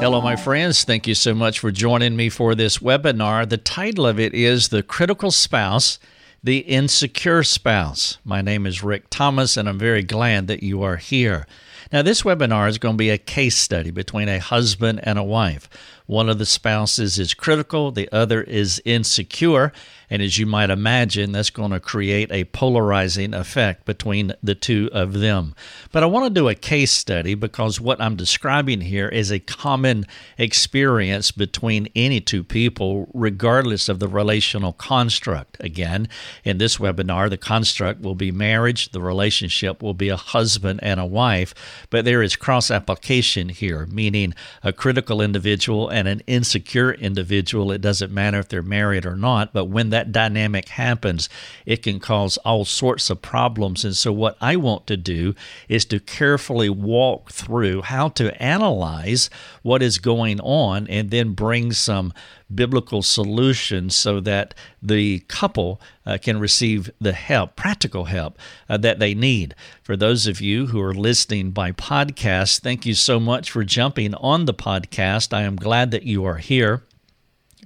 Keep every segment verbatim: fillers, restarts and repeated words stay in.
Hello, my friends. Thank you so much for joining me for this webinar. The title of it is The Critical Spouse, The Insecure Spouse. My name is Rick Thomas, and I'm very glad that you are here. Now, this webinar is going to be a case study between a husband and a wife. One of the spouses is critical, the other is insecure, and as you might imagine, that's going to create a polarizing effect between the two of them. But I want to do a case study because what I'm describing here is a common experience between any two people, regardless of the relational construct. Again, in this webinar, the construct will be marriage, the relationship will be a husband and a wife, but there is cross-application here, meaning a critical individual and an insecure individual. It doesn't matter if they're married or not, but when that dynamic happens, it can cause all sorts of problems. And so what I want to do is to carefully walk through how to analyze what is going on and then bring some biblical solutions so that the couple uh, can receive the help, practical help uh, that they need. For those of you who are listening by podcast, thank you so much for jumping on the podcast. I am glad that you are here.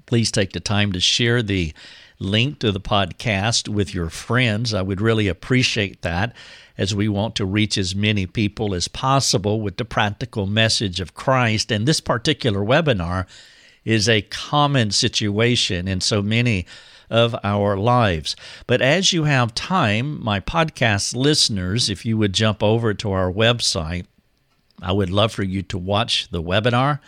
Please take the time to share the link to the podcast with your friends. I would really appreciate that, as we want to reach as many people as possible with the practical message of Christ. And this particular webinar is a common situation in so many of our lives. But as you have time, my podcast listeners, if you would jump over to our website, I would love for you to watch the webinar.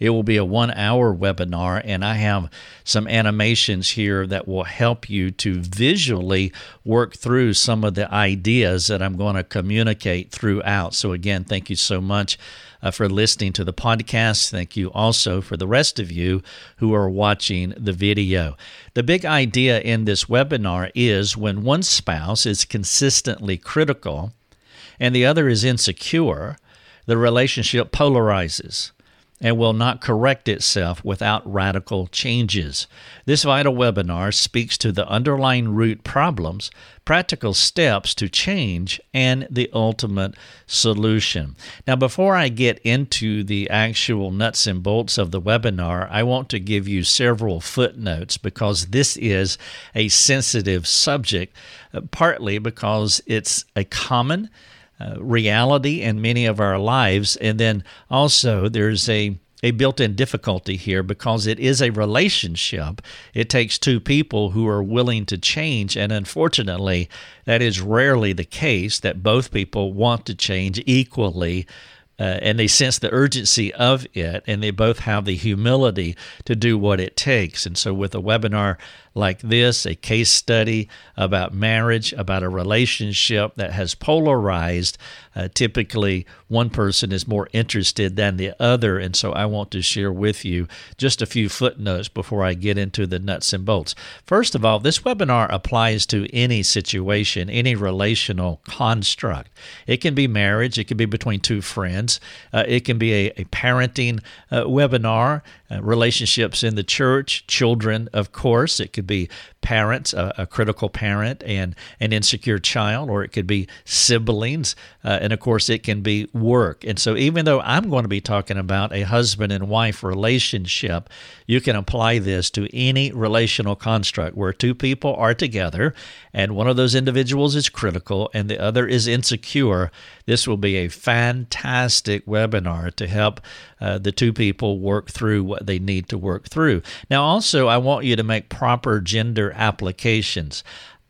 It will be a one-hour webinar, and I have some animations here that will help you to visually work through some of the ideas that I'm going to communicate throughout. So again, thank you so much uh, for listening to the podcast. Thank you also for the rest of you who are watching the video. The big idea in this webinar is when one spouse is consistently critical and the other is insecure, the relationship polarizes and will not correct itself without radical changes. This vital webinar speaks to the underlying root problems, practical steps to change, and the ultimate solution. Now, before I get into the actual nuts and bolts of the webinar, I want to give you several footnotes because this is a sensitive subject, partly because it's a common Uh, reality in many of our lives. And then also there's a, a built-in difficulty here because it is a relationship. It takes two people who are willing to change. And unfortunately, that is rarely the case that both people want to change equally. Uh, and they sense the urgency of it, and they both have the humility to do what it takes. And so with a webinar like this, a case study about marriage, about a relationship that has polarized, uh, typically one person is more interested than the other. And so I want to share with you just a few footnotes before I get into the nuts and bolts. First of all, this webinar applies to any situation, any relational construct. It can be marriage. It can be between two friends. Uh, it can be a, a parenting uh, webinar, uh, relationships in the church, children, of course. It could be parents, a, a critical parent and an insecure child, or it could be siblings, uh, and of course it can be work. And so even though I'm going to be talking about a husband and wife relationship, you can apply this to any relational construct where two people are together and one of those individuals is critical and the other is insecure. This will be a fantastic webinar to help uh, the two people work through what they need to work through. Now, also, I want you to make proper gender applications.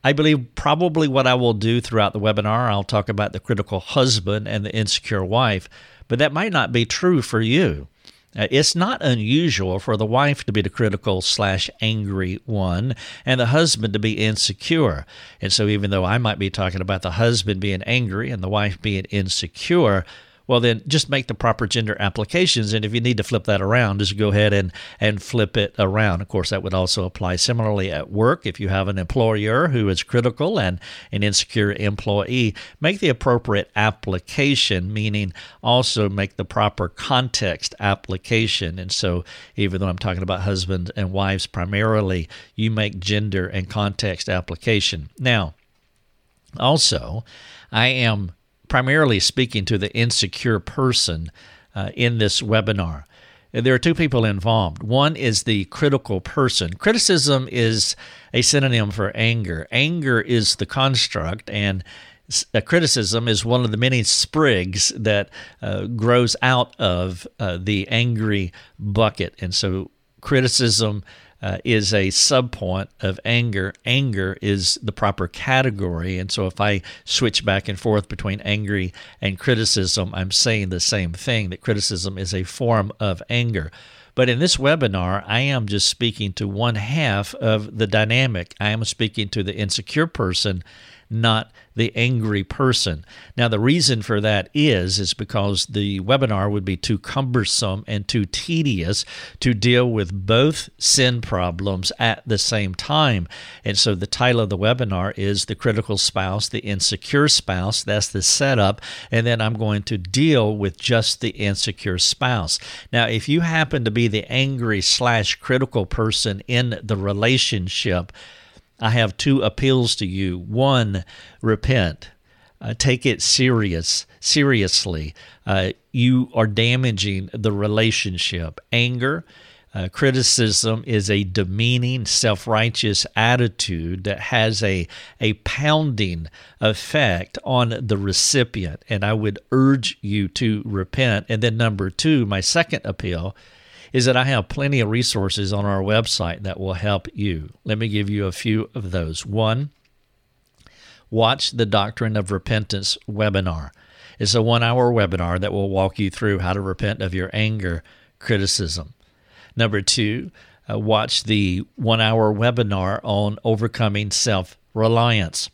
I believe probably what I will do throughout the webinar, I'll talk about the critical husband and the insecure wife, but that might not be true for you. It's not unusual for the wife to be the critical slash angry one and the husband to be insecure. And so even though I might be talking about the husband being angry and the wife being insecure, well, then just make the proper gender applications. And if you need to flip that around, just go ahead and, and flip it around. Of course, that would also apply similarly at work. If you have an employer who is critical and an insecure employee, make the appropriate application, meaning also make the proper context application. And so even though I'm talking about husbands and wives primarily, you make gender and context application. Now, also, I am primarily speaking to the insecure person uh, in this webinar. There are two people involved. One is the critical person. Criticism is a synonym for anger. Anger is the construct, and a criticism is one of the many sprigs that uh, grows out of uh, the angry bucket. And so criticism uh, is a subpoint of anger. Anger is the proper category. And so if I switch back and forth between angry and criticism, I'm saying the same thing, that criticism is a form of anger. But in this webinar, I am just speaking to one half of the dynamic. I am speaking to the insecure person, not the angry person. Now, the reason for that is, is because the webinar would be too cumbersome and too tedious to deal with both sin problems at the same time. And so the title of the webinar is The Critical Spouse, The Insecure Spouse. That's the setup. And then I'm going to deal with just the insecure spouse. Now, if you happen to be the angry slash critical person in the relationship, I have two appeals to you. One, repent. Uh, take it serious, seriously. Uh, you are damaging the relationship. Anger, uh, criticism is a demeaning, self-righteous attitude that has a, a pounding effect on the recipient. And I would urge you to repent. And then number two, my second appeal is that I have plenty of resources on our website that will help you. Let me give you a few of those. One, watch the Doctrine of Repentance webinar. It's a one-hour webinar that will walk you through how to repent of your anger criticism. Number two, uh, watch the one-hour webinar on overcoming self-reliance.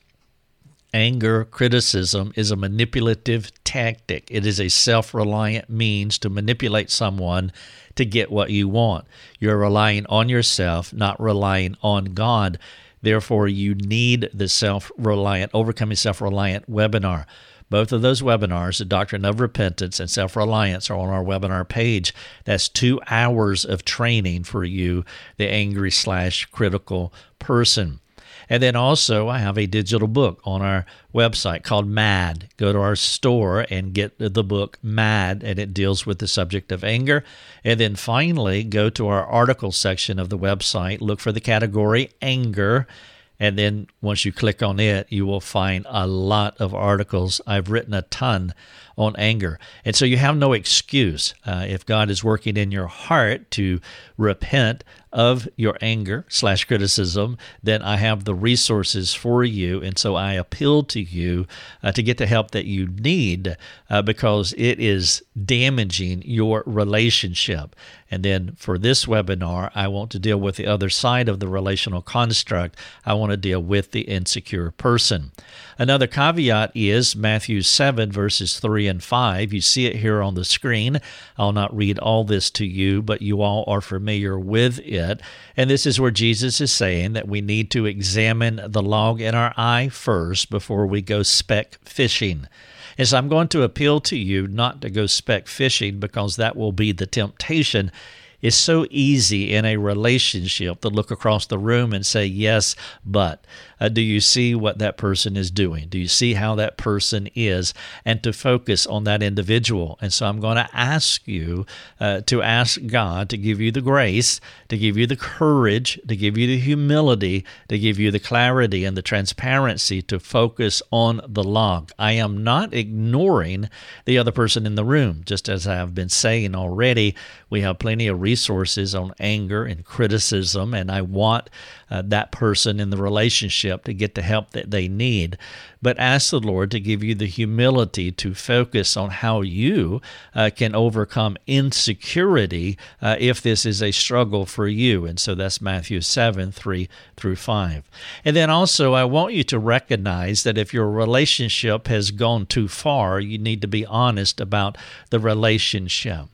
Anger criticism is a manipulative tactic. It is a self-reliant means to manipulate someone to get what you want. You're relying on yourself, not relying on God. Therefore, you need the self-reliant, overcoming self-reliant webinar. Both of those webinars, the Doctrine of Repentance and Self-Reliance, are on our webinar page. That's two hours of training for you, the angry slash critical person. And then also, I have a digital book on our website called Mad. Go to our store and get the book Mad, and it deals with the subject of anger. And then finally, go to our article section of the website, look for the category Anger, and then once you click on it, you will find a lot of articles. I've written a ton on anger. And so you have no excuse. Uh, if God is working in your heart to repent of your anger slash criticism, then I have the resources for you. And so I appeal to you uh, to get the help that you need uh, because it is damaging your relationship. And then for this webinar, I want to deal with the other side of the relational construct. I want to deal with the insecure person. Another caveat is Matthew seven, verses three and five. You see it here on the screen. I'll not read all this to you, but you all are familiar with it. And this is where Jesus is saying that we need to examine the log in our eye first before we go speck fishing. And so I'm going to appeal to you not to go speck fishing because that will be the temptation. It's so easy in a relationship to look across the room and say, yes, but uh, do you see what that person is doing? Do you see how that person is? And to focus on that individual. And so I'm going to ask you uh, to ask God to give you the grace, to give you the courage, to give you the humility, to give you the clarity and the transparency to focus on the log. I am not ignoring the other person in the room. Just as I have been saying already, we have plenty of resources resources on anger and criticism, and I want uh, that person in the relationship to get the help that they need. But ask the Lord to give you the humility to focus on how you uh, can overcome insecurity uh, if this is a struggle for you. And so that's Matthew seven, three through five. And then also, I want you to recognize that if your relationship has gone too far, you need to be honest about the relationship.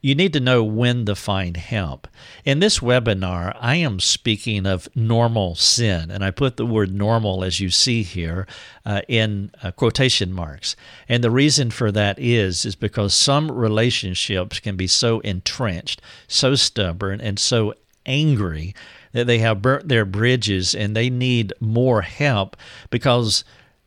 You need to know when to find help. In this webinar, I am speaking of normal sin, and I put the word normal, as you see here, uh, in uh, quotation marks. And the reason for that is, is because some relationships can be so entrenched, so stubborn, and so angry that they have burnt their bridges and they need more help because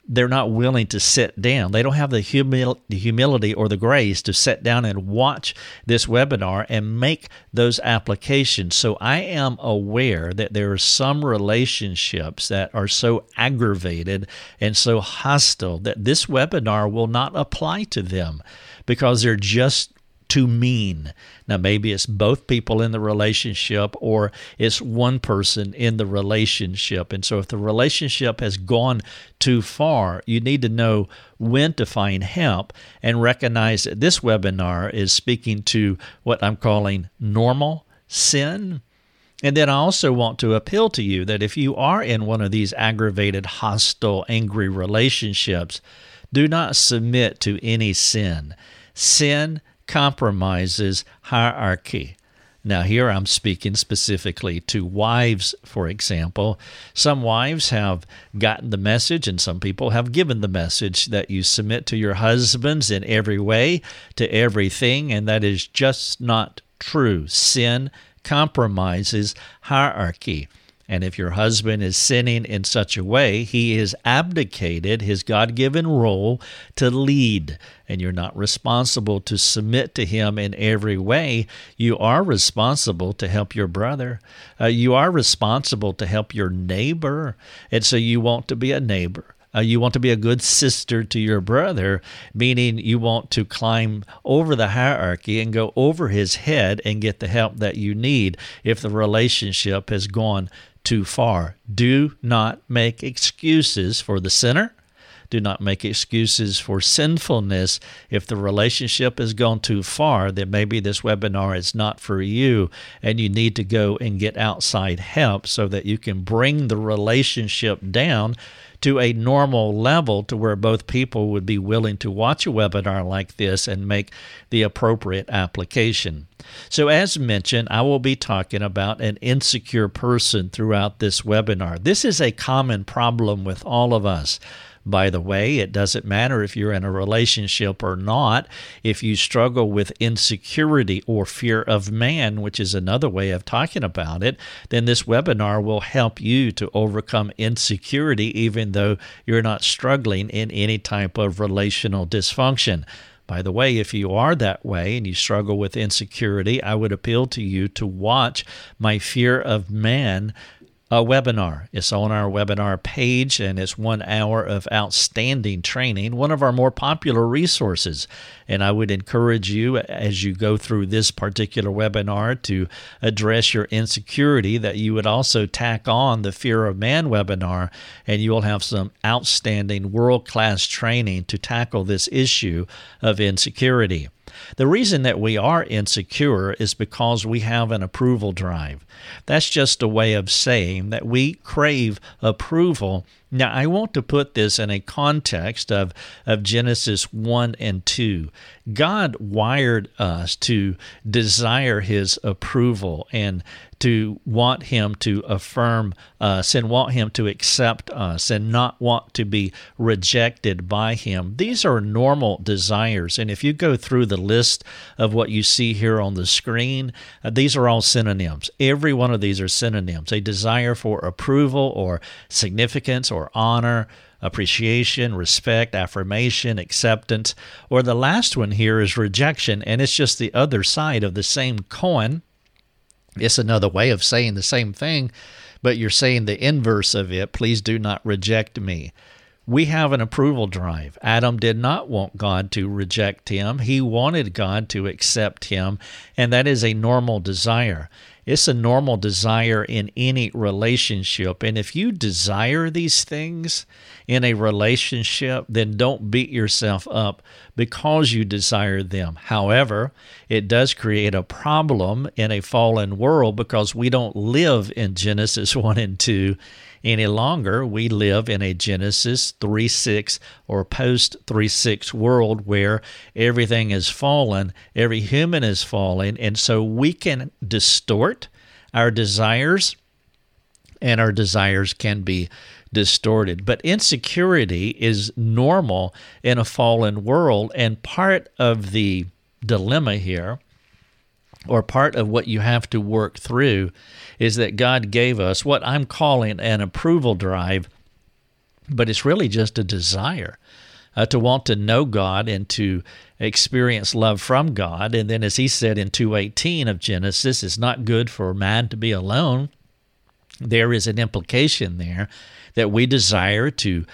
they're not willing to sit down. They don't have the, humil- the humility or the grace to sit down and watch this webinar and make those applications. So I am aware that there are some relationships that are so aggravated and so hostile that this webinar will not apply to them because they're just too mean. Now, maybe it's both people in the relationship or it's one person in the relationship. And so if the relationship has gone too far, you need to know when to find help and recognize that this webinar is speaking to what I'm calling normal sin. And then I also want to appeal to you that if you are in one of these aggravated, hostile, angry relationships, do not submit to any sin. Sin compromises hierarchy. Now, here I'm speaking specifically to wives, for example. Some wives have gotten the message, and some people have given the message that you submit to your husbands in every way, to everything, and that is just not true. Sin compromises hierarchy. And if your husband is sinning in such a way, he has abdicated his God-given role to lead, and you're not responsible to submit to him in every way. You are responsible to help your brother. Uh, you are responsible to help your neighbor, and so you want to be a neighbor. Uh, you want to be a good sister to your brother, meaning you want to climb over the hierarchy and go over his head and get the help that you need if the relationship has gone too far. Do not make excuses for the sinner. Do not make excuses for sinfulness. If the relationship has gone too far, then maybe this webinar is not for you, and you need to go and get outside help so that you can bring the relationship down to a normal level to where both people would be willing to watch a webinar like this and make the appropriate application. So as mentioned, I will be talking about an insecure person throughout this webinar. This is a common problem with all of us. By the way, it doesn't matter if you're in a relationship or not. If you struggle with insecurity or fear of man, which is another way of talking about it, then this webinar will help you to overcome insecurity, even though you're not struggling in any type of relational dysfunction. By the way, if you are that way and you struggle with insecurity, I would appeal to you to watch my Fear of Man a webinar. It's on our webinar page, and it's one hour of outstanding training, one of our more popular resources. And I would encourage you, as you go through this particular webinar, to address your insecurity, that you would also tack on the Fear of Man webinar, and you will have some outstanding world-class training to tackle this issue of insecurity. The reason that we are insecure is because we have an approval drive. That's just a way of saying that we crave approval. Now, I want to put this in a context of, of Genesis one and two. God wired us to desire His approval and to want Him to affirm us and want Him to accept us and not want to be rejected by Him. These are normal desires. And if you go through the list of what you see here on the screen, these are all synonyms. Every one of these are synonyms. A desire for approval or significance or honor, appreciation, respect, affirmation, acceptance. Or the last one here is rejection, and it's just the other side of the same coin. It's another way of saying the same thing, but you're saying the inverse of it. Please do not reject me. We have an approval drive. Adam did not want God to reject him. He wanted God to accept him, and that is a normal desire. It's a normal desire in any relationship. And if you desire these things in a relationship, then don't beat yourself up because you desire them. However, it does create a problem in a fallen world because we don't live in Genesis one and two any longer. We live in a Genesis three six or post three six world where everything is fallen, every human is fallen, and so we can distort our desires, and our desires can be distorted. But insecurity is normal in a fallen world, and part of the dilemma here, or part of what you have to work through, is that God gave us what I'm calling an approval drive but it's really just a desire uh, to want to know God and to experience love from God. And then as he said in two eighteen of Genesis, it's not good for man to be alone. There is an implication there that we desire to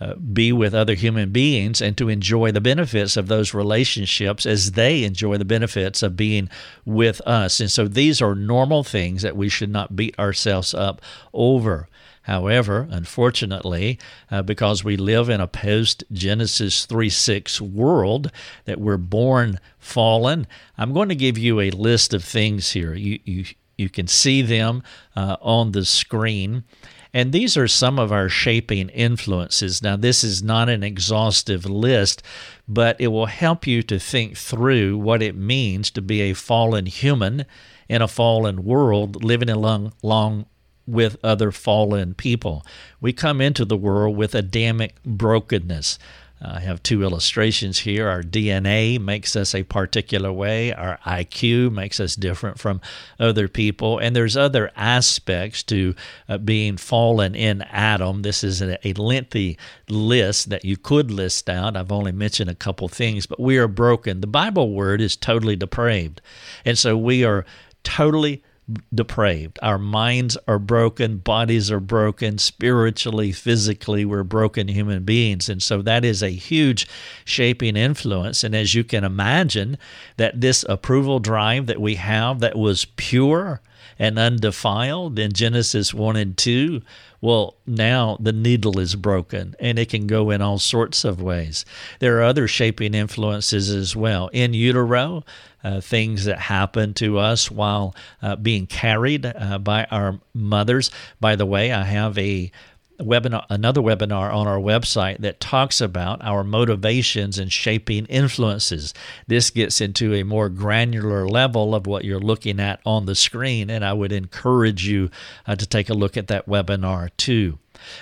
uh, be with other human beings and to enjoy the benefits of those relationships as they enjoy the benefits of being with us. And so these are normal things that we should not beat ourselves up over. However, unfortunately, uh, because we live in a post-Genesis three six world, that we're born fallen, I'm going to give you a list of things here. You you you can see them uh, on the screen. And these are some of our shaping influences. Now, this is not an exhaustive list, but it will help you to think through what it means to be a fallen human in a fallen world, living along long with other fallen people. We come into the world with Adamic brokenness. Uh, I have two illustrations here. Our D N A makes us a particular way. Our I Q makes us different from other people. And there's other aspects to uh, being fallen in Adam. This is a, a lengthy list that you could list out. I've only mentioned a couple things, but we are broken. The Bible word is totally depraved. And so we are totally depraved. Our minds are broken, bodies are broken, spiritually, physically, we're broken human beings. And so that is a huge shaping influence. And as you can imagine, that this approval drive that we have that was pure and undefiled in Genesis one and two, well, now the needle is broken, and it can go in all sorts of ways. There are other shaping influences as well. In utero, uh, things that happen to us while uh, being carried uh, by our mothers. By the way, I have a webinar, another webinar on our website that talks about our motivations and shaping influences. This gets into a more granular level of what you're looking at on the screen, and I would encourage you uh, to take a look at that webinar too.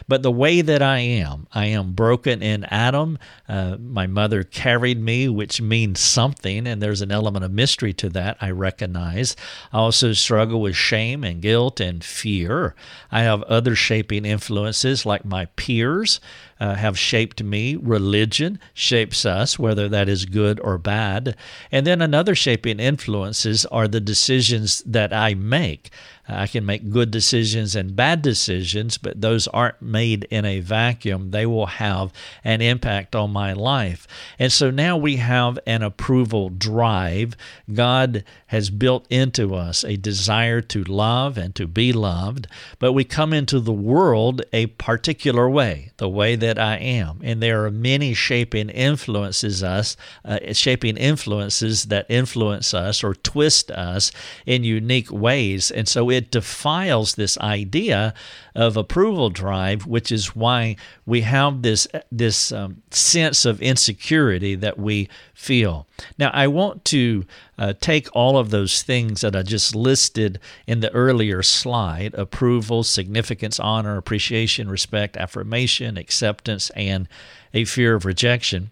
But the way that I am, I am broken in Adam. Uh, my mother carried me, which means something, and there's an element of mystery to that, I recognize. I also struggle with shame and guilt and fear. I have other shaping influences, like my peers uh, have shaped me. Religion shapes us, whether that is good or bad. And then another shaping influences are the decisions that I make. I can make good decisions and bad decisions, but those aren't made in a vacuum. They will have an impact on my life. And so now we have an approval drive. God has built into us a desire to love and to be loved, but we come into the world a particular way, the way that I am. And there are many shaping influences us, uh, shaping influences that influence us or twist us in unique ways. And so it defiles this idea of approval drive, which is why we have this this um, sense of insecurity that we feel. Now, I want to uh, take all of those things that I just listed in the earlier slide: approval, significance, honor, appreciation, respect, affirmation, acceptance, and a fear of rejection.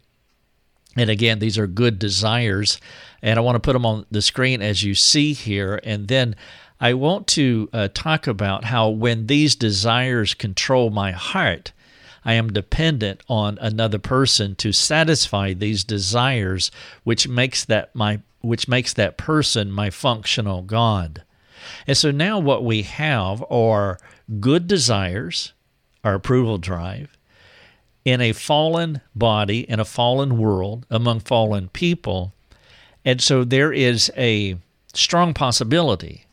And again, these are good desires, and I want to put them on the screen as you see here, and then I want to uh, talk about how when these desires control my heart, I am dependent on another person to satisfy these desires, which makes that my which makes that person my functional God. And so now what we have are good desires, our approval drive, in a fallen body, in a fallen world, among fallen people. And so there is a strong possibility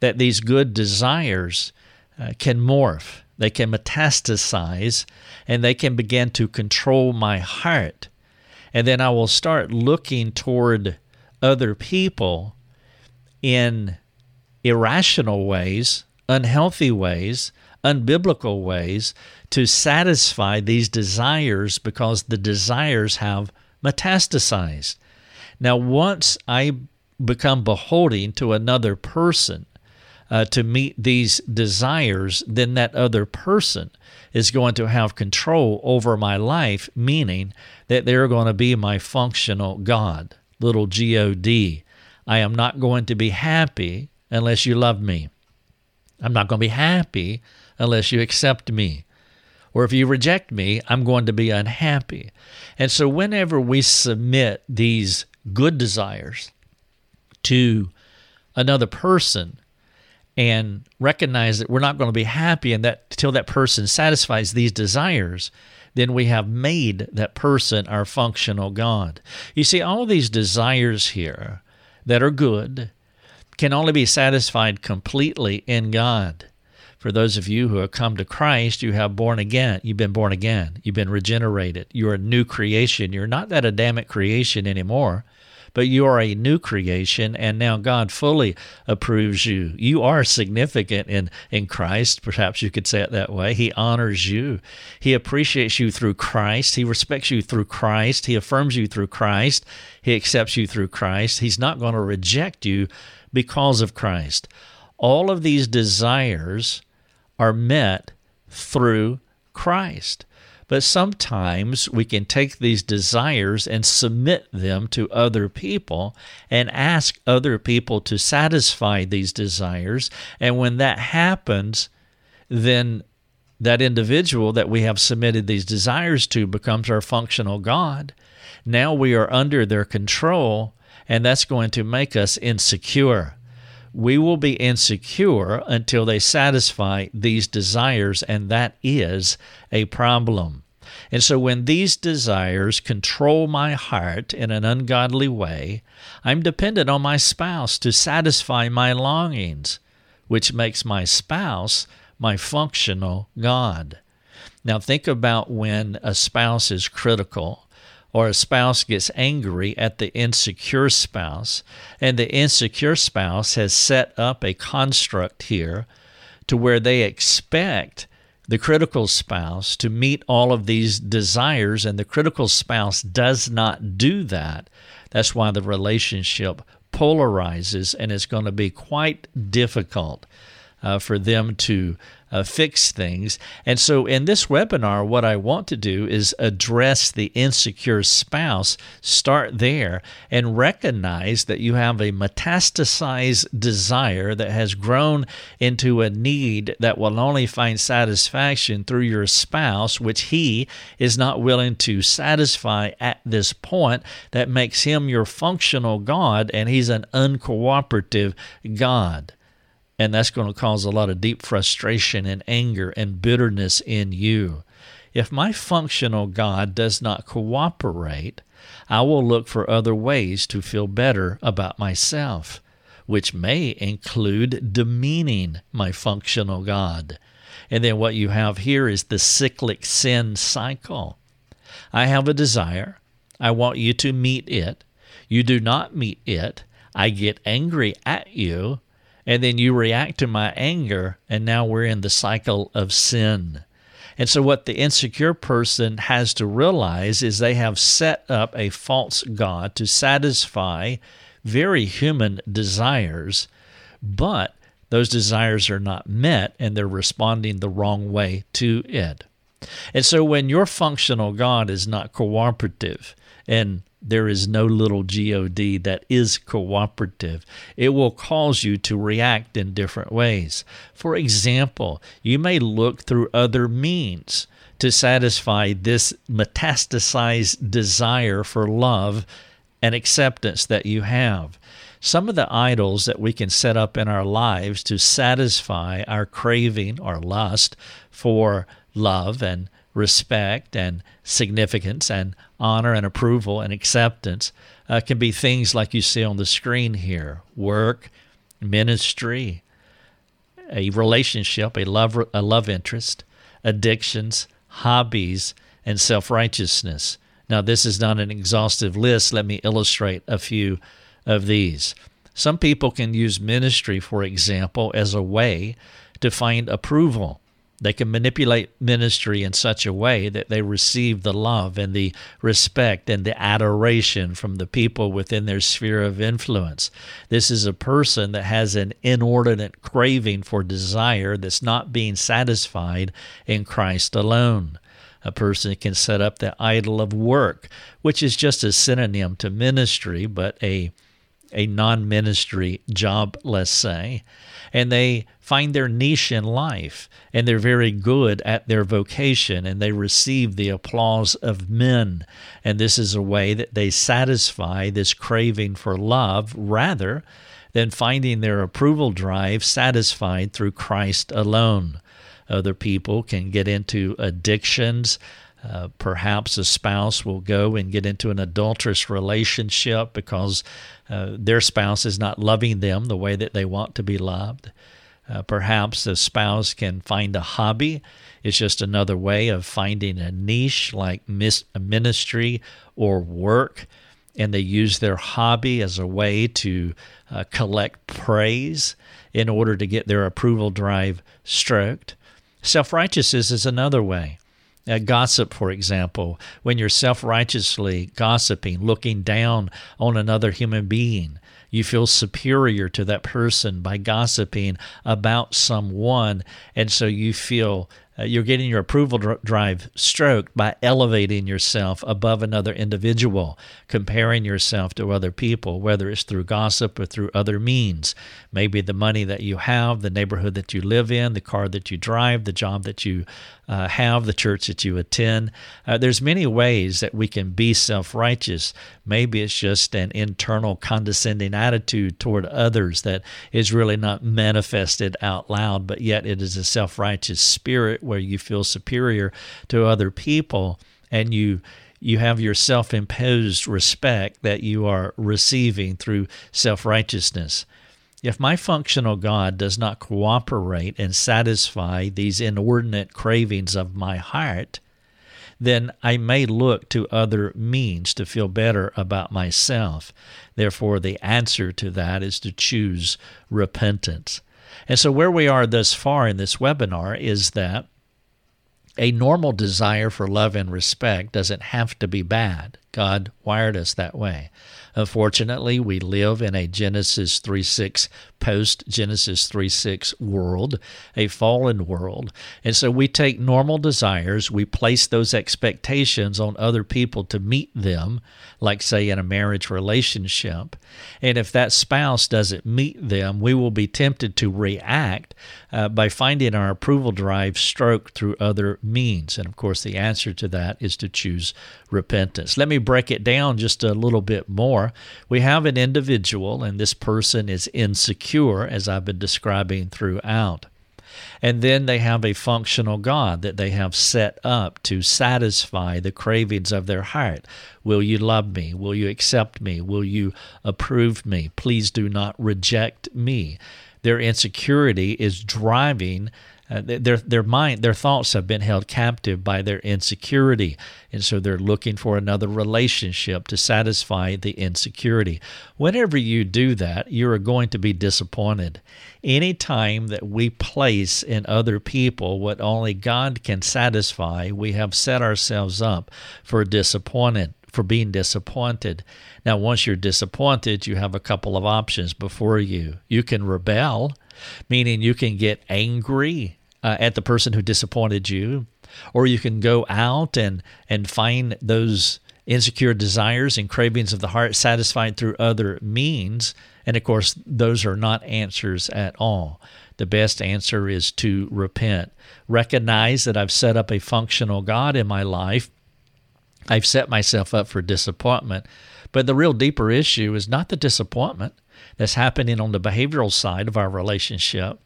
that these good desires uh, can morph, they can metastasize, and they can begin to control my heart. And then I will start looking toward other people in irrational ways, unhealthy ways, unbiblical ways, to satisfy these desires because the desires have metastasized. Now, once I become beholding to another person, Uh, to meet these desires, then that other person is going to have control over my life, meaning that they're going to be my functional God, little G O D. I am not going to be happy unless you love me. I'm not going to be happy unless you accept me. Or if you reject me, I'm going to be unhappy. And so whenever we submit these good desires to another person and recognize that we're not going to be happy and that till that person satisfies these desires, then we have made that person our functional God. You see, all these desires here that are good can only be satisfied completely in God. For those of you who have come to Christ, you have born again. You've been born again. You've been regenerated. You're a new creation. You're not that Adamic creation anymore, but you are a new creation, and now God fully approves you. You are significant in, in Christ. Perhaps you could say it that way. He honors you. He appreciates you through Christ. He respects you through Christ. He affirms you through Christ. He accepts you through Christ. He's not going to reject you because of Christ. All of these desires are met through Christ. But sometimes we can take these desires and submit them to other people and ask other people to satisfy these desires. And when that happens, then that individual that we have submitted these desires to becomes our functional God. Now we are under their control, and that's going to make us insecure. We will be insecure until they satisfy these desires, and that is a problem. And so when these desires control my heart in an ungodly way, I'm dependent on my spouse to satisfy my longings, which makes my spouse my functional God. Now think about when a spouse is critical, or a spouse gets angry at the insecure spouse, and the insecure spouse has set up a construct here to where they expect the critical spouse to meet all of these desires, and the critical spouse does not do that. That's why the relationship polarizes, and it's going to be quite difficult uh, for them to Uh, fix things. And so in this webinar, what I want to do is address the insecure spouse, start there, and recognize that you have a metastasized desire that has grown into a need that will only find satisfaction through your spouse, which he is not willing to satisfy at this point. That makes him your functional God, and he's an uncooperative God. And that's going to cause a lot of deep frustration and anger and bitterness in you. If my functional God does not cooperate, I will look for other ways to feel better about myself, which may include demeaning my functional God. And then what you have here is the cyclic sin cycle. I have a desire. I want you to meet it. You do not meet it. I get angry at you. And then you react to my anger, and now we're in the cycle of sin. And so what the insecure person has to realize is they have set up a false God to satisfy very human desires, but those desires are not met, and they're responding the wrong way to it. And so when your functional God is not cooperative, and there is no little G O D that is cooperative, it will cause you to react in different ways. For example, you may look through other means to satisfy this metastasized desire for love and acceptance that you have. Some of the idols that we can set up in our lives to satisfy our craving or lust for love and respect and significance and honor and approval and acceptance uh, can be things like you see on the screen here: work, ministry, a relationship, a love, a love interest, addictions, hobbies, and self-righteousness. Now, this is not an exhaustive list. Let me illustrate a few of these. Some people can use ministry, for example, as a way to find approval. They can manipulate ministry in such a way that they receive the love and the respect and the adoration from the people within their sphere of influence. This is a person that has an inordinate craving for desire that's not being satisfied in Christ alone. A person can set up the idol of work, which is just a synonym to ministry, but a a non-ministry job, let's say, and they find their niche in life, and they're very good at their vocation, and they receive the applause of men. And this is a way that they satisfy this craving for love rather than finding their approval drive satisfied through Christ alone. Other people can get into addictions. Uh, perhaps a spouse will go and get into an adulterous relationship because uh, their spouse is not loving them the way that they want to be loved. Uh, perhaps a spouse can find a hobby. It's just another way of finding a niche like mis- ministry or work, and they use their hobby as a way to uh, collect praise in order to get their approval drive stroked. Self-righteousness is another way. Uh, gossip, for example, when you're self-righteously gossiping, looking down on another human being, you feel superior to that person by gossiping about someone, and so you feel uh, you're getting your approval dr- drive stroked by elevating yourself above another individual, comparing yourself to other people, whether it's through gossip or through other means. Maybe the money that you have, the neighborhood that you live in, the car that you drive, the job that you uh, have, the church that you attend. Uh, there's many ways that we can be self-righteous. Maybe it's just an internal condescending attitude toward others that is really not manifested out loud, but yet it is a self-righteous spirit where you feel superior to other people, and you you have your self-imposed respect that you are receiving through self-righteousness. If my functional God does not cooperate and satisfy these inordinate cravings of my heart, then I may look to other means to feel better about myself. Therefore, the answer to that is to choose repentance. And so where we are thus far in this webinar is that a normal desire for love and respect doesn't have to be bad. God wired us that way. Unfortunately, we live in a Genesis three six, post-Genesis three six world, a fallen world. And so we take normal desires, we place those expectations on other people to meet them, like, say, in a marriage relationship. And if that spouse doesn't meet them, we will be tempted to react uh, by finding our approval drive stroked through other means. And, of course, the answer to that is to choose repentance. Let me break it down just a little bit more. We have an individual, and this person is insecure, as I've been describing throughout. And then they have a functional God that they have set up to satisfy the cravings of their heart. Will you love me? Will you accept me? Will you approve me? Please do not reject me. Their insecurity is driving Uh, their their mind, their thoughts have been held captive by their insecurity, and so they're looking for another relationship to satisfy the insecurity. Whenever you do that, you are going to be disappointed. Any time that we place in other people what only God can satisfy, we have set ourselves up for disappointment. for being disappointed. Now, once you're disappointed, you have a couple of options before you. You can rebel, meaning you can get angry uh, at the person who disappointed you, or you can go out and, and find those insecure desires and cravings of the heart satisfied through other means. And of course, those are not answers at all. The best answer is to repent. Recognize that I've set up a functional God in my life. I've set myself up for disappointment, but the real deeper issue is not the disappointment that's happening on the behavioral side of our relationship,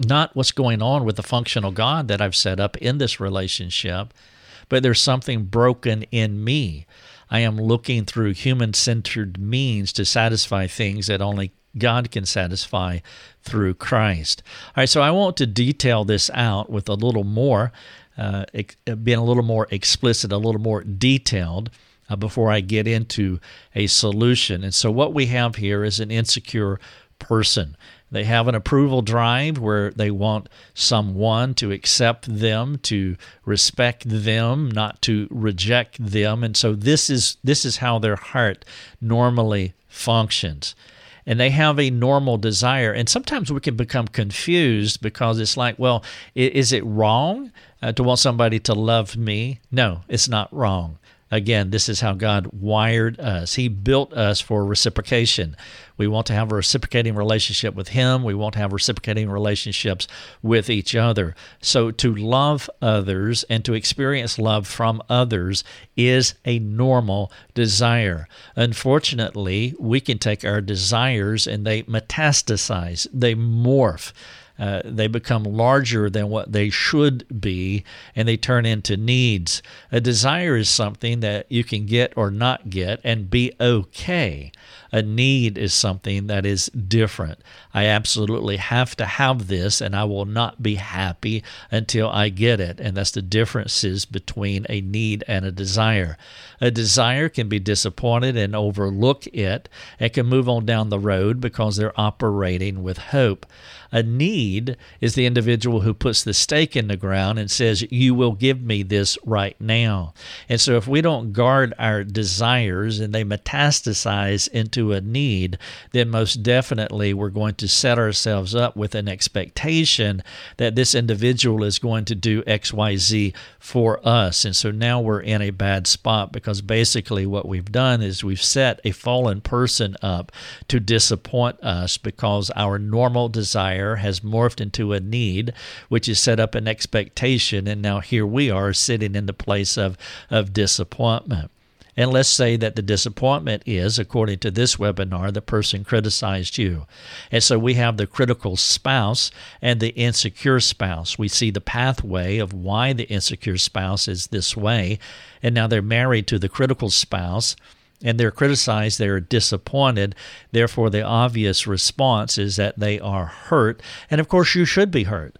not what's going on with the functional God that I've set up in this relationship, but there's something broken in me. I am looking through human-centered means to satisfy things that only God can satisfy through Christ. All right, so I want to detail this out with a little more Uh, being a little more explicit, a little more detailed uh, before I get into a solution. And so what we have here is an insecure person. They have an approval drive where they want someone to accept them, to respect them, not to reject them. And so this is this is how their heart normally functions. And they have a normal desire. And sometimes we can become confused because it's like, well, is it wrong uh, to want somebody to love me? No, it's not wrong. Again, this is how God wired us. He built us for reciprocation. We want to have a reciprocating relationship with Him. We want to have reciprocating relationships with each other. So to love others and to experience love from others is a normal desire. Unfortunately, we can take our desires and they metastasize, they morph. Uh, they become larger than what they should be, and they turn into needs. A desire is something that you can get or not get and be okay. A need is something that is different. I absolutely have to have this, and I will not be happy until I get it. And that's the differences between a need and a desire. A desire can be disappointed and overlook it, and can move on down the road because they're operating with hope. A need is the individual who puts the stake in the ground and says, you will give me this right now. And so if we don't guard our desires and they metastasize into a need, then most definitely we're going to set ourselves up with an expectation that this individual is going to do X, Y, Z for us. And so now we're in a bad spot because basically what we've done is we've set a fallen person up to disappoint us because our normal desire has morphed into a need, which is set up an expectation, and now here we are sitting in the place of, of disappointment. And let's say that the disappointment is, according to this webinar, the person criticized you. And so we have the critical spouse and the insecure spouse. We see the pathway of why the insecure spouse is this way, and now they're married to the critical spouse, and they're criticized, they're disappointed. Therefore, the obvious response is that they are hurt. And of course, you should be hurt.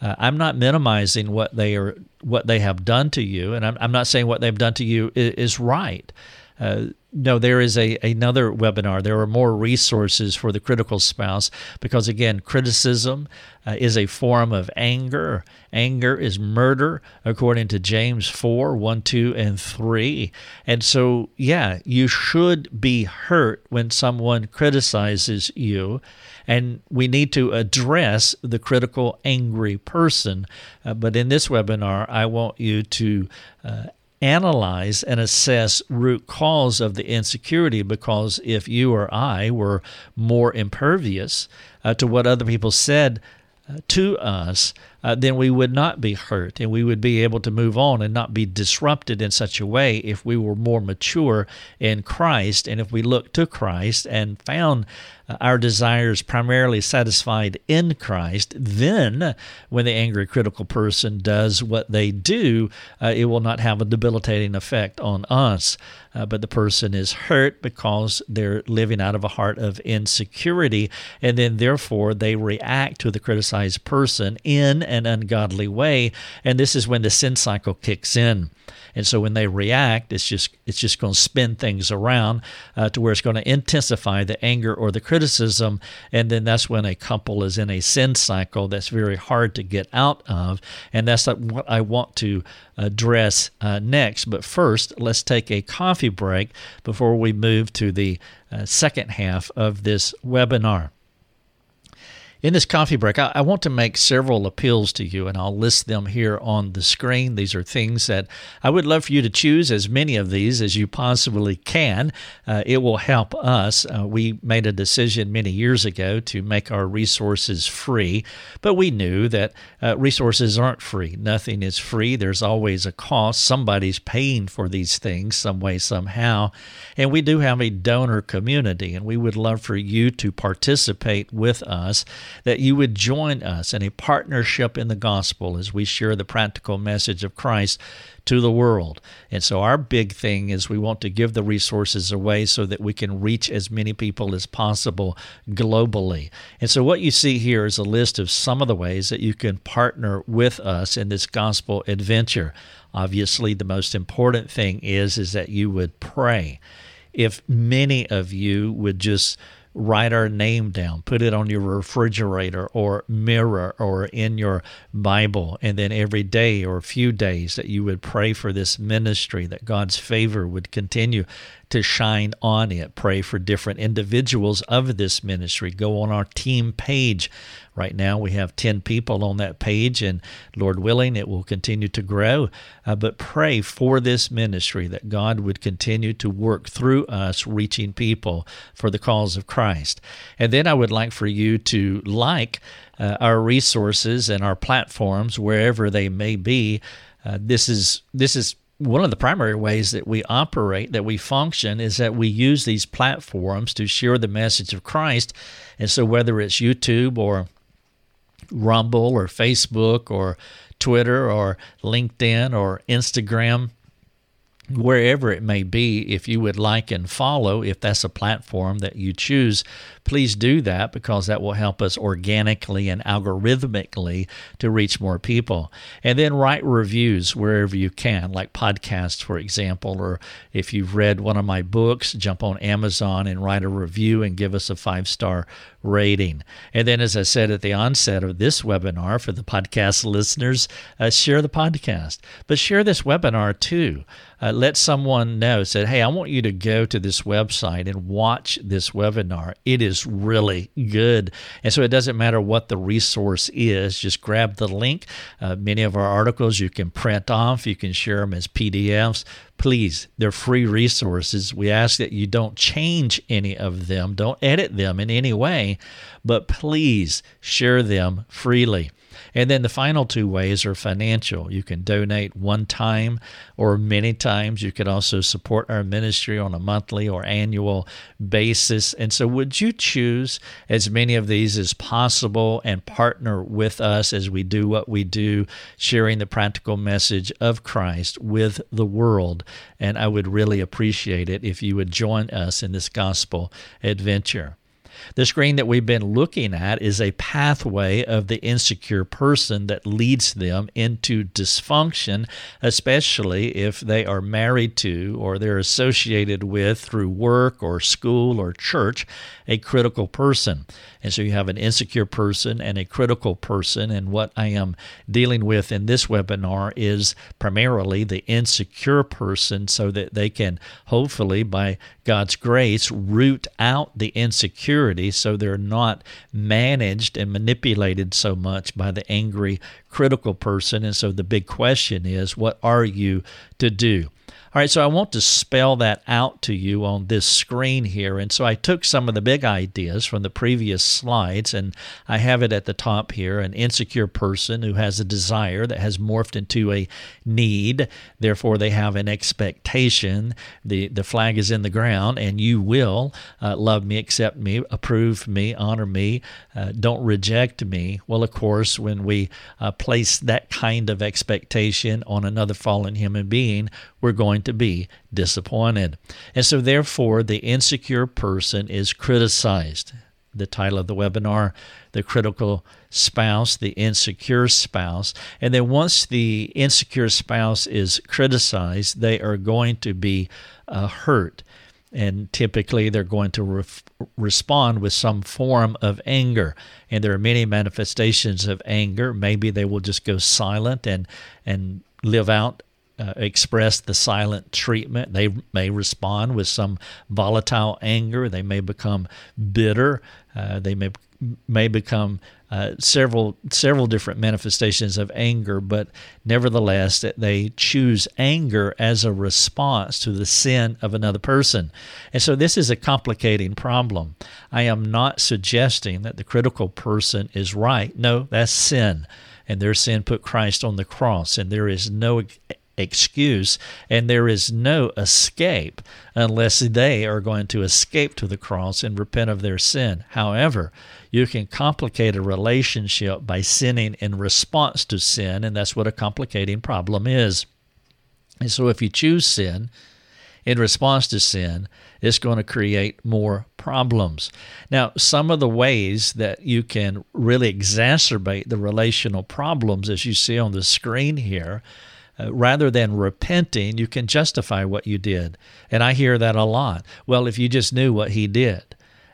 Uh, I'm not minimizing what they are, what they have done to you, and I'm, I'm not saying what they've done to you is, is right. Uh, no, there is a another webinar. There are more resources for the critical spouse because, again, criticism uh, is a form of anger. Anger is murder, according to James four, one, two, and three. And so, yeah, you should be hurt when someone criticizes you, and we need to address the critical, angry person. Uh, but in this webinar, I want you to uh, analyze and assess root cause of the insecurity, because if you or I were more impervious uh, to what other people said uh, to us, uh, then we would not be hurt and we would be able to move on and not be disrupted in such a way if we were more mature in Christ and if we looked to Christ and found our desires primarily satisfied in Christ. Then when the angry, critical person does what they do, uh, it will not have a debilitating effect on us. Uh, but the person is hurt because they're living out of a heart of insecurity, and then therefore they react to the criticized person in an ungodly way, and this is when the sin cycle kicks in. And so when they react, it's just it's just going to spin things around uh, to where it's going to intensify the anger or the criticism. criticism, and then that's when a couple is in a sin cycle that's very hard to get out of, and that's what I want to address uh, next. But first, let's take a coffee break before we move to the uh, second half of this webinar. In this coffee break, I want to make several appeals to you, and I'll list them here on the screen. These are things that I would love for you to choose as many of these as you possibly can. Uh, it will help us. Uh, we made a decision many years ago to make our resources free, but we knew that uh, resources aren't free. Nothing is free. There's always a cost. Somebody's paying for these things some way, somehow. And we do have a donor community, and we would love for you to participate with us, that you would join us in a partnership in the gospel as we share the practical message of Christ to the world. And so our big thing is we want to give the resources away so that we can reach as many people as possible globally. And so what you see here is a list of some of the ways that you can partner with us in this gospel adventure. Obviously, the most important thing is, is that you would pray. If many of you would just write our name down, put it on your refrigerator or mirror or in your Bible, and then every day or a few days that you would pray for this ministry, that God's favor would continue to shine on it. Pray for different individuals of this ministry. Go on our team page. Right now we have ten people on that page, and Lord willing, it will continue to grow. Uh, but pray for this ministry, that God would continue to work through us, reaching people for the cause of Christ. And then I would like for you to like uh, our resources and our platforms, wherever they may be. Uh, this is this is one of the primary ways that we operate, that we function, is that we use these platforms to share the message of Christ. And so whether it's YouTube or Rumble or Facebook or Twitter or LinkedIn or Instagram, wherever it may be, if you would like and follow, if that's a platform that you choose, please do that, because that will help us organically and algorithmically to reach more people. And then write reviews wherever you can, like podcasts, for example, or if you've read one of my books, jump on Amazon and write a review and give us a five-star rating. And then, as I said at the onset of this webinar, for the podcast listeners, uh, share the podcast, but share this webinar too. Uh, let someone know, said, hey, I want you to go to this website and watch this webinar. It is really good. And so it doesn't matter what the resource is, just grab the link. Uh, many of our articles you can print off, you can share them as P D Fs. Please, they're free resources. We ask that you don't change any of them, don't edit them in any way, but please share them freely. And then the final two ways are financial. You can donate one time or many times. You could also support our ministry on a monthly or annual basis. And so would you choose as many of these as possible and partner with us as we do what we do, sharing the practical message of Christ with the world? And I would really appreciate it if you would join us in this gospel adventure. The screen that we've been looking at is a pathway of the insecure person that leads them into dysfunction, especially if they are married to or they're associated with, through work or school or church, a critical person. And so you have an insecure person and a critical person, and what I am dealing with in this webinar is primarily the insecure person, so that they can hopefully, by God's grace, root out the insecurity, so they're not managed and manipulated so much by the angry, critical person. And so the big question is, what are you to do? All right, so I want to spell that out to you on this screen here. And so I took some of the big ideas from the previous slides, and I have it at the top here: an insecure person who has a desire that has morphed into a need. Therefore, they have an expectation. The, the flag is in the ground, and you will uh, love me, accept me, approve me, honor me, uh, don't reject me. Well, of course, when we uh, place that kind of expectation on another fallen human being, we're going to be disappointed. And so therefore, the insecure person is criticized. The title of the webinar, The Critical Spouse, The Insecure Spouse. And then once the insecure spouse is criticized, they are going to be uh, hurt. And typically, they're going to re- respond with some form of anger. And there are many manifestations of anger. Maybe they will just go silent and, and live out Uh, express the silent treatment. They may respond with some volatile anger. They may become bitter. Uh, they may may become uh, several several different manifestations of anger, but nevertheless, that they choose anger as a response to the sin of another person. And so this is a complicating problem. I am not suggesting that the critical person is right. No, that's sin, and their sin put Christ on the cross, and there is no excuse, and there is no escape unless they are going to escape to the cross and repent of their sin. However, you can complicate a relationship by sinning in response to sin, and that's what a complicating problem is. And so if you choose sin in response to sin, it's going to create more problems. Now, some of the ways that you can really exacerbate the relational problems, as you see on the screen here, Uh, rather than repenting, you can justify what you did. And I hear that a lot. Well, if you just knew what he did.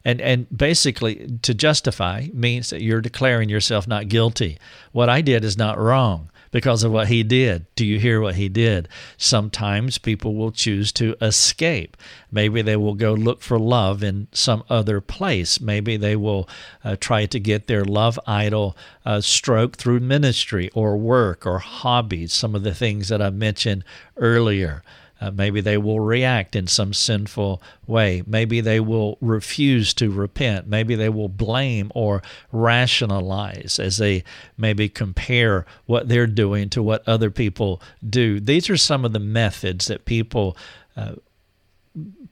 And and basically, to justify means that you're declaring yourself not guilty. What I did is not wrong, because of what he did. Do you hear what he did? Sometimes people will choose to escape. Maybe they will go look for love in some other place. Maybe they will uh, try to get their love idol uh, stroke through ministry or work or hobbies, some of the things that I mentioned earlier. Uh, maybe they will react in some sinful way. Maybe they will refuse to repent. Maybe they will blame or rationalize as they maybe compare what they're doing to what other people do. These are some of the methods that people uh,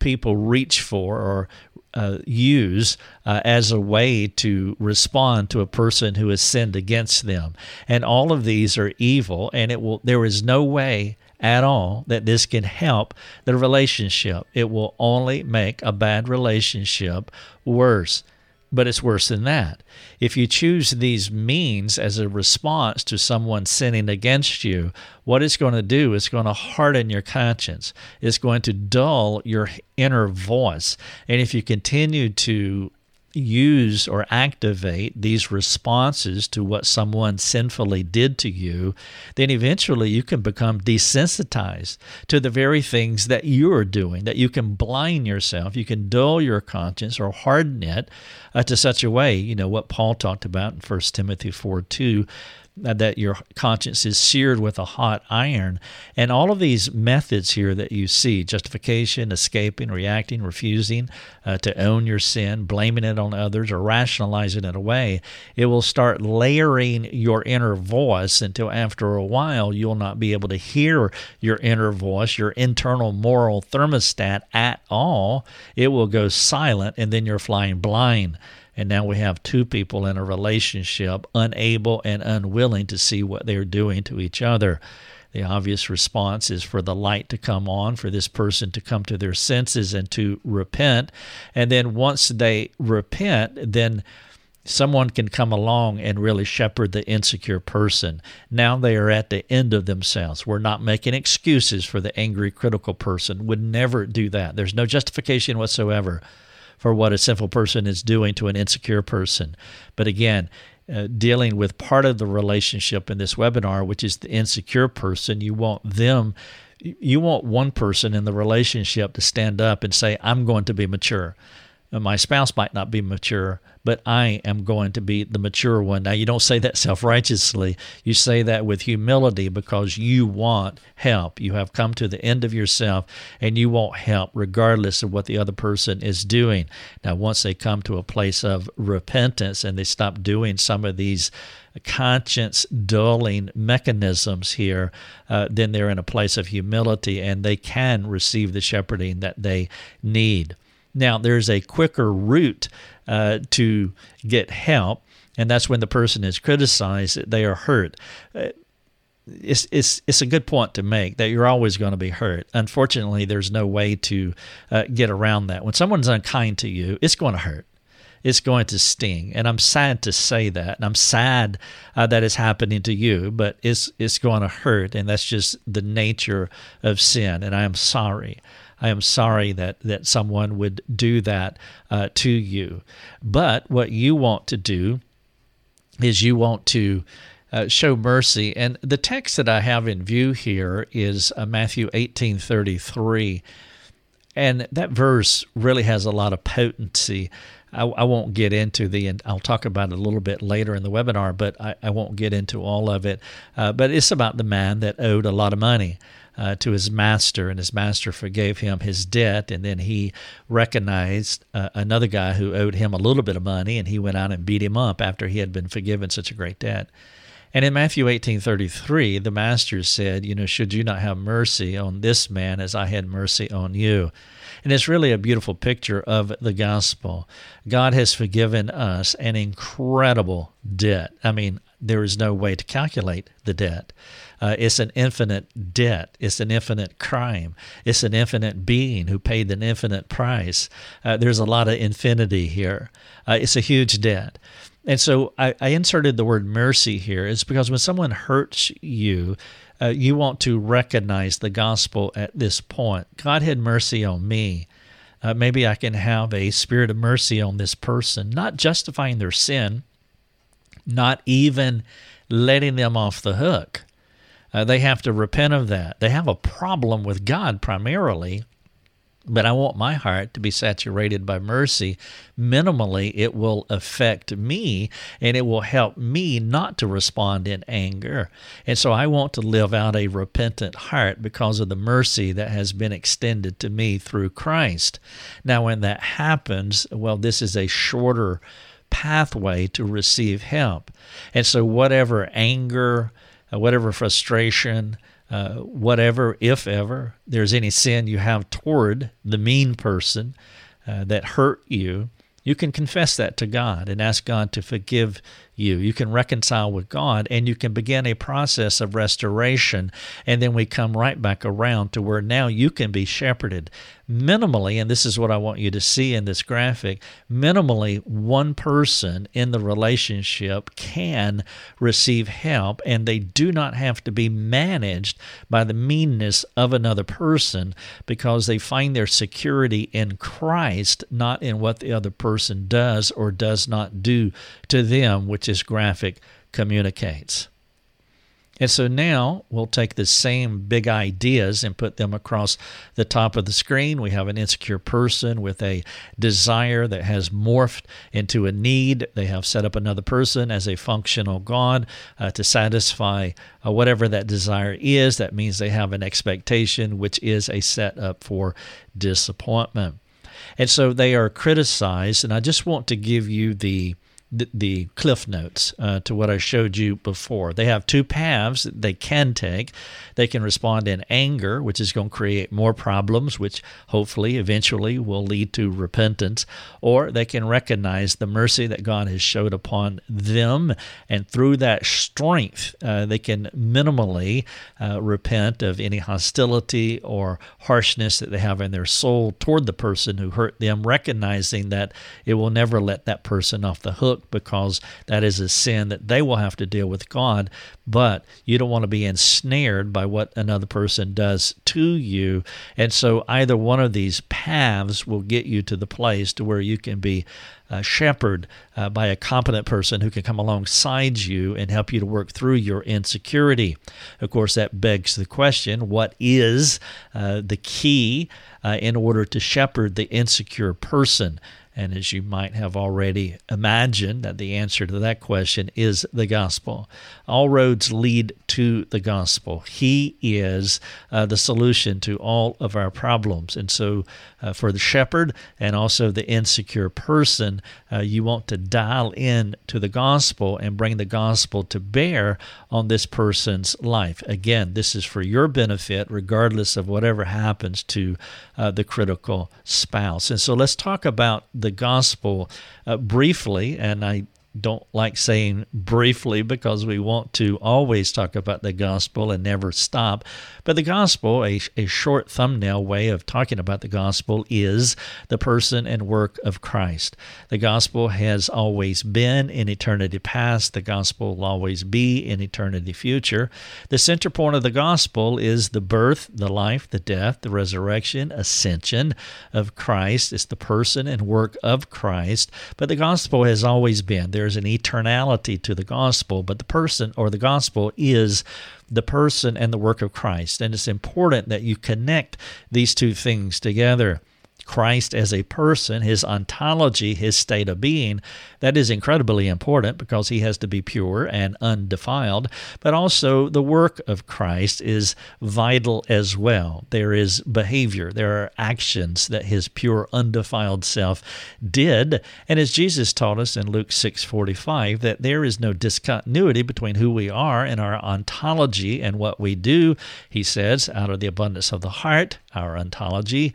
people reach for or uh, use uh, as a way to respond to a person who has sinned against them. And all of these are evil, and it will. There is no way at all that this can help the relationship. It will only make a bad relationship worse. But it's worse than that. If you choose these means as a response to someone sinning against you, what it's going to do is going to harden your conscience. It's going to dull your inner voice. And if you continue to use or activate these responses to what someone sinfully did to you, then eventually you can become desensitized to the very things that you're doing, that you can blind yourself, you can dull your conscience or harden it uh, to such a way, you know, what Paul talked about in First Timothy four two, uh, that your conscience is seared with a hot iron. And all of these methods here that you see, justification, escaping, reacting, refusing uh, to own your sin, blaming it on others or rationalizing it away, it will start layering your inner voice until after a while you'll not be able to hear your inner voice, your internal moral thermostat at all. It will go silent and then you're flying blind. And now we have two people in a relationship unable and unwilling to see what they're doing to each other. The obvious response is for the light to come on, for this person to come to their senses and to repent. And then once they repent, then someone can come along and really shepherd the insecure person. Now they are at the end of themselves. We're not making excuses for the angry, critical person. Would never do that. There's no justification whatsoever for what a sinful person is doing to an insecure person. But again, Uh, dealing with part of the relationship in this webinar, which is the insecure person, you want them, you want one person in the relationship to stand up and say, I'm going to be mature. My spouse might not be mature, but I am going to be the mature one. Now, you don't say that self-righteously. You say that with humility because you want help. You have come to the end of yourself, and you want help regardless of what the other person is doing. Now, once they come to a place of repentance and they stop doing some of these conscience-dulling mechanisms here, uh, then they're in a place of humility, and they can receive the shepherding that they need. Now, there's a quicker route uh, to get help, and that's when the person is criticized, they are hurt. Uh, it's, it's, it's a good point to make that you're always going to be hurt. Unfortunately, there's no way to uh, get around that. When someone's unkind to you, it's going to hurt. It's going to sting, and I'm sad to say that, and I'm sad uh, that it's happening to you, but it's, it's going to hurt, and that's just the nature of sin, and I am sorry. I am sorry that, that someone would do that uh, to you. But what you want to do is you want to uh, show mercy. And the text that I have in view here is uh, Matthew eighteen thirty-three. And that verse really has a lot of potency. I, I won't get into the, and I'll talk about it a little bit later in the webinar, but I, I won't get into all of it. Uh, but it's about the man that owed a lot of money Uh, to his master, and his master forgave him his debt, and then he recognized uh, another guy who owed him a little bit of money, and he went out and beat him up after he had been forgiven such a great debt. And in Matthew eighteen thirty-three, the master said, you know, should you not have mercy on this man as I had mercy on you? And it's really a beautiful picture of the gospel. God has forgiven us an incredible debt. I mean, there is no way to calculate the debt. Uh, it's an infinite debt. It's an infinite crime. It's an infinite being who paid an infinite price. Uh, there's a lot of infinity here. Uh, it's a huge debt. And so I, I inserted the word mercy here. It's because when someone hurts you, uh, you want to recognize the gospel at this point. God had mercy on me. Uh, maybe I can have a spirit of mercy on this person, not justifying their sin, not even letting them off the hook, Uh, they have to repent of that. They have a problem with God primarily, but I want my heart to be saturated by mercy. Minimally, it will affect me, and it will help me not to respond in anger. And so I want to live out a repentant heart because of the mercy that has been extended to me through Christ. Now, when that happens, well, this is a shorter pathway to receive help. And so whatever anger, whatever frustration, Uh, whatever, if ever, there's any sin you have toward the mean person uh, that hurt you, you can confess that to God and ask God to forgive you. You can reconcile with God, and you can begin a process of restoration, and then we come right back around to where now you can be shepherded. Minimally, and this is what I want you to see in this graphic, minimally one person in the relationship can receive help, and they do not have to be managed by the meanness of another person because they find their security in Christ, not in what the other person does or does not do to them, which this graphic communicates. And so now we'll take the same big ideas and put them across the top of the screen. We have an insecure person with a desire that has morphed into a need. They have set up another person as a functional God uh, to satisfy uh, whatever that desire is. That means they have an expectation, which is a setup for disappointment. And so they are criticized. And I just want to give you the the cliff notes uh, to what I showed you before. They have two paths that they can take. They can respond in anger, which is going to create more problems, which hopefully eventually will lead to repentance, or they can recognize the mercy that God has showed upon them, and through that strength, uh, they can minimally uh, repent of any hostility or harshness that they have in their soul toward the person who hurt them, recognizing that it will never let that person off the hook, because that is a sin that they will have to deal with God. But you don't want to be ensnared by what another person does to you. And so either one of these paths will get you to the place to where you can be Uh, shepherded uh, by a competent person who can come alongside you and help you to work through your insecurity. Of course, that begs the question, what is uh, the key uh, in order to shepherd the insecure person? And as you might have already imagined, that the answer to that question is the gospel. All roads lead to the gospel. He is uh, the solution to all of our problems. And so uh, for the shepherd and also the insecure person, Uh, you want to dial in to the gospel and bring the gospel to bear on this person's life. Again, this is for your benefit, regardless of whatever happens to uh, the critical spouse. And so let's talk about the gospel uh, briefly. And I don't like saying briefly because we want to always talk about the gospel and never stop. But the gospel, a, a short thumbnail way of talking about the gospel, is the person and work of Christ. The gospel has always been in eternity past. The gospel will always be in eternity future. The center point of the gospel is the birth, the life, the death, the resurrection, ascension of Christ. It's the person and work of Christ. But the gospel has always been. There There's an eternality to the gospel, but the person or the gospel is the person and the work of Christ. And it's important that you connect these two things together. Christ as a person, his ontology, his state of being, that is incredibly important because he has to be pure and undefiled, but also the work of Christ is vital as well. There is behavior, there are actions that his pure, undefiled self did, and as Jesus taught us in Luke six forty-five, that there is no discontinuity between who we are and our ontology and what we do. He says, out of the abundance of the heart, our ontology,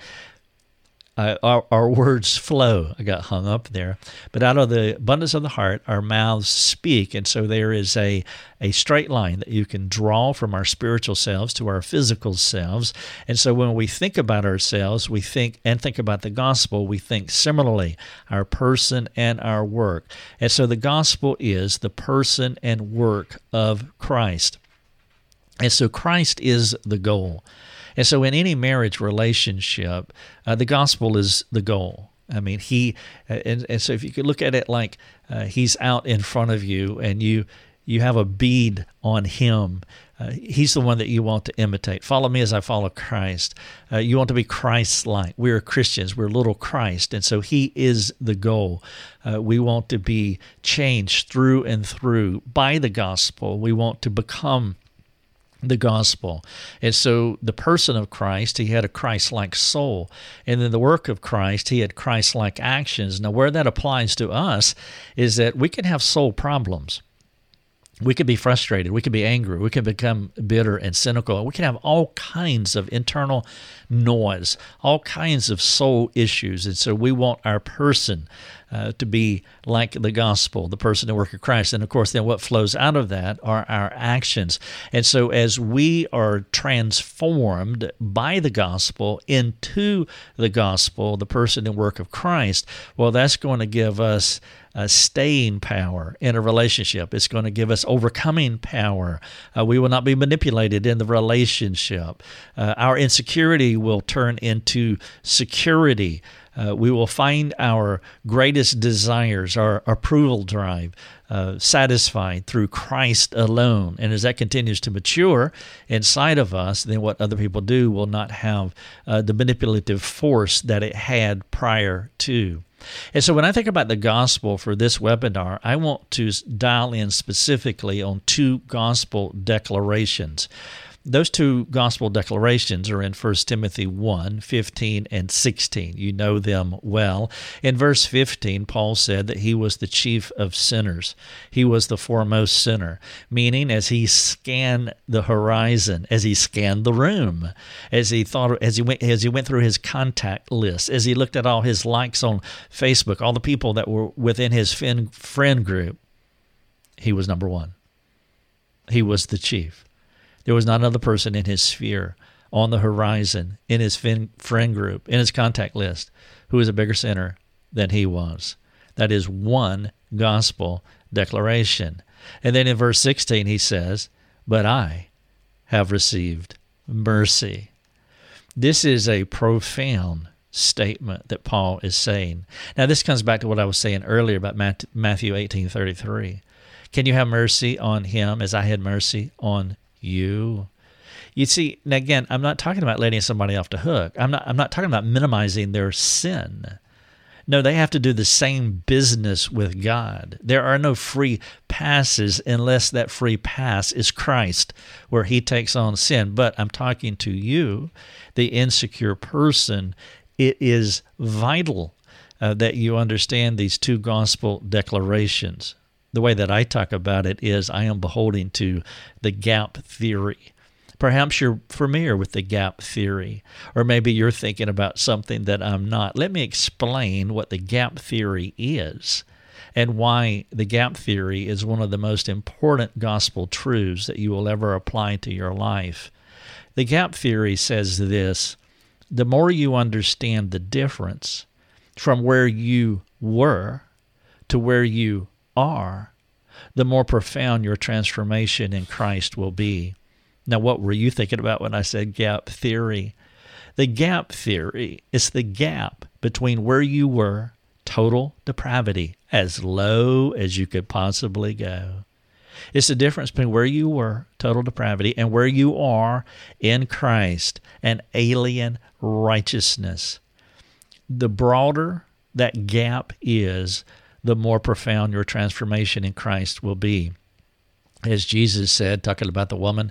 Uh, our, our words flow. I got hung up there. But out of the abundance of the heart, our mouths speak. And so there is a, a straight line that you can draw from our spiritual selves to our physical selves. And so when we think about ourselves, we think and think about the gospel, we think similarly, our person and our work. And so the gospel is the person and work of Christ. And so Christ is the goal. And so in any marriage relationship, uh, the gospel is the goal. I mean, he, and, and so if you could look at it like uh, he's out in front of you and you, you have a bead on him Uh, he's the one that you want to imitate. Follow me as I follow Christ. Uh, you want to be Christ-like. We are Christians. We're little Christ, and so he is the goal. Uh, we want to be changed through and through by the gospel. We want to become the gospel. And so the person of Christ, he had a Christ-like soul. And then the work of Christ, he had Christ-like actions. Now, where that applies to us is that we can have soul problems. We could be frustrated. We could be angry. We could become bitter and cynical. We can have all kinds of internal noise, all kinds of soul issues. And so we want our person uh, to be like the gospel, the person and work of Christ. And, of course, then what flows out of that are our actions. And so as we are transformed by the gospel into the gospel, the person and work of Christ, well, that's going to give us Uh, staying power in a relationship. It's going to give us overcoming power. Uh, we will not be manipulated in the relationship. Uh, our insecurity will turn into security. Uh, we will find our greatest desires, our approval drive, Uh, satisfied through Christ alone. And as that continues to mature inside of us, then what other people do will not have uh, the manipulative force that it had prior to. And so when I think about the gospel for this webinar, I want to dial in specifically on two gospel declarations. Those two gospel declarations are in First Timothy one, fifteen and sixteen. You know them well. In verse fifteen, Paul said that he was the chief of sinners. He was the foremost sinner, meaning as he scanned the horizon, as he scanned the room, as he thought, as he went, as he went through his contact list, as he looked at all his likes on Facebook, all the people that were within his friend group, he was number one. He was the chief. There was not another person in his sphere, on the horizon, in his friend group, in his contact list, who was a bigger sinner than he was. That is one gospel declaration. And then in verse sixteen, he says, "But I have received mercy." This is a profound statement that Paul is saying. Now, this comes back to what I was saying earlier about Matthew eighteen thirty-three. Can you have mercy on him as I had mercy on you? You see, and again, I'm not talking about letting somebody off the hook. I'm not, I'm not talking about minimizing their sin. No, they have to do the same business with God. There are no free passes unless that free pass is Christ, where he takes on sin. But I'm talking to you, the insecure person. It is vital uh, that you understand these two gospel declarations. The way that I talk about it is I am beholden to the gap theory. Perhaps you're familiar with the gap theory, or maybe you're thinking about something that I'm not. Let me explain what the gap theory is and why the gap theory is one of the most important gospel truths that you will ever apply to your life. The gap theory says this: the more you understand the difference from where you were to where you are, are, the more profound your transformation in Christ will be. Now, what were you thinking about when I said gap theory? The gap theory is the gap between where you were, total depravity, as low as you could possibly go. It's the difference between where you were, total depravity, and where you are in Christ, an alien righteousness. The broader that gap is, the more profound your transformation in Christ will be. As Jesus said, talking about the woman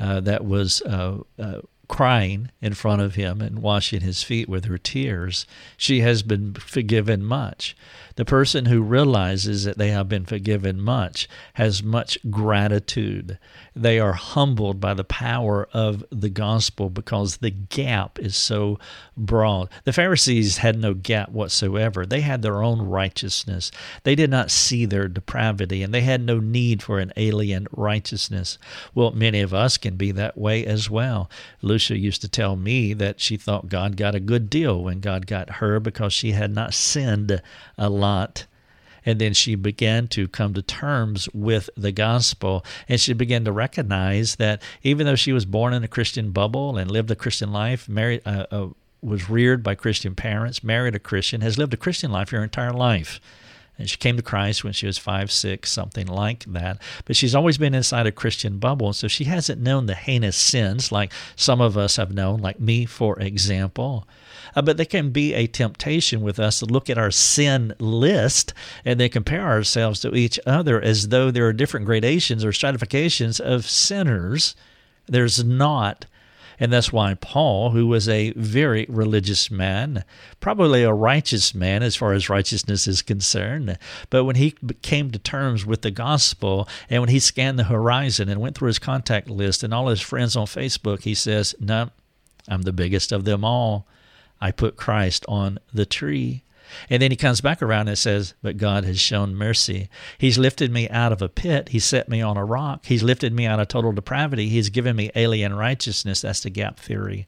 uh, that was uh, uh, crying in front of him and washing his feet with her tears, she has been forgiven much. The person who realizes that they have been forgiven much has much gratitude. They are humbled by the power of the gospel because the gap is so broad. The Pharisees had no gap whatsoever. They had their own righteousness. They did not see their depravity, and they had no need for an alien righteousness. Well, many of us can be that way as well. Lucia used to tell me that she thought God got a good deal when God got her because she had not sinned a lot. And then she began to come to terms with the gospel, and she began to recognize that even though she was born in a Christian bubble and lived a Christian life, married, uh, uh, was reared by Christian parents, married a Christian, has lived a Christian life her entire life. And she came to Christ when she was five, six, something like that. But she's always been inside a Christian bubble, and so she hasn't known the heinous sins like some of us have known, like me, for example. Uh, but there can be a temptation with us to look at our sin list and then compare ourselves to each other as though there are different gradations or stratifications of sinners. There's not. And that's why Paul, who was a very religious man, probably a righteous man as far as righteousness is concerned, but when he came to terms with the gospel and when he scanned the horizon and went through his contact list and all his friends on Facebook, he says, no, I'm the biggest of them all. I put Christ on the tree. And then he comes back around and says, but God has shown mercy. He's lifted me out of a pit. He set me on a rock. He's lifted me out of total depravity. He's given me alien righteousness. That's the gap theory.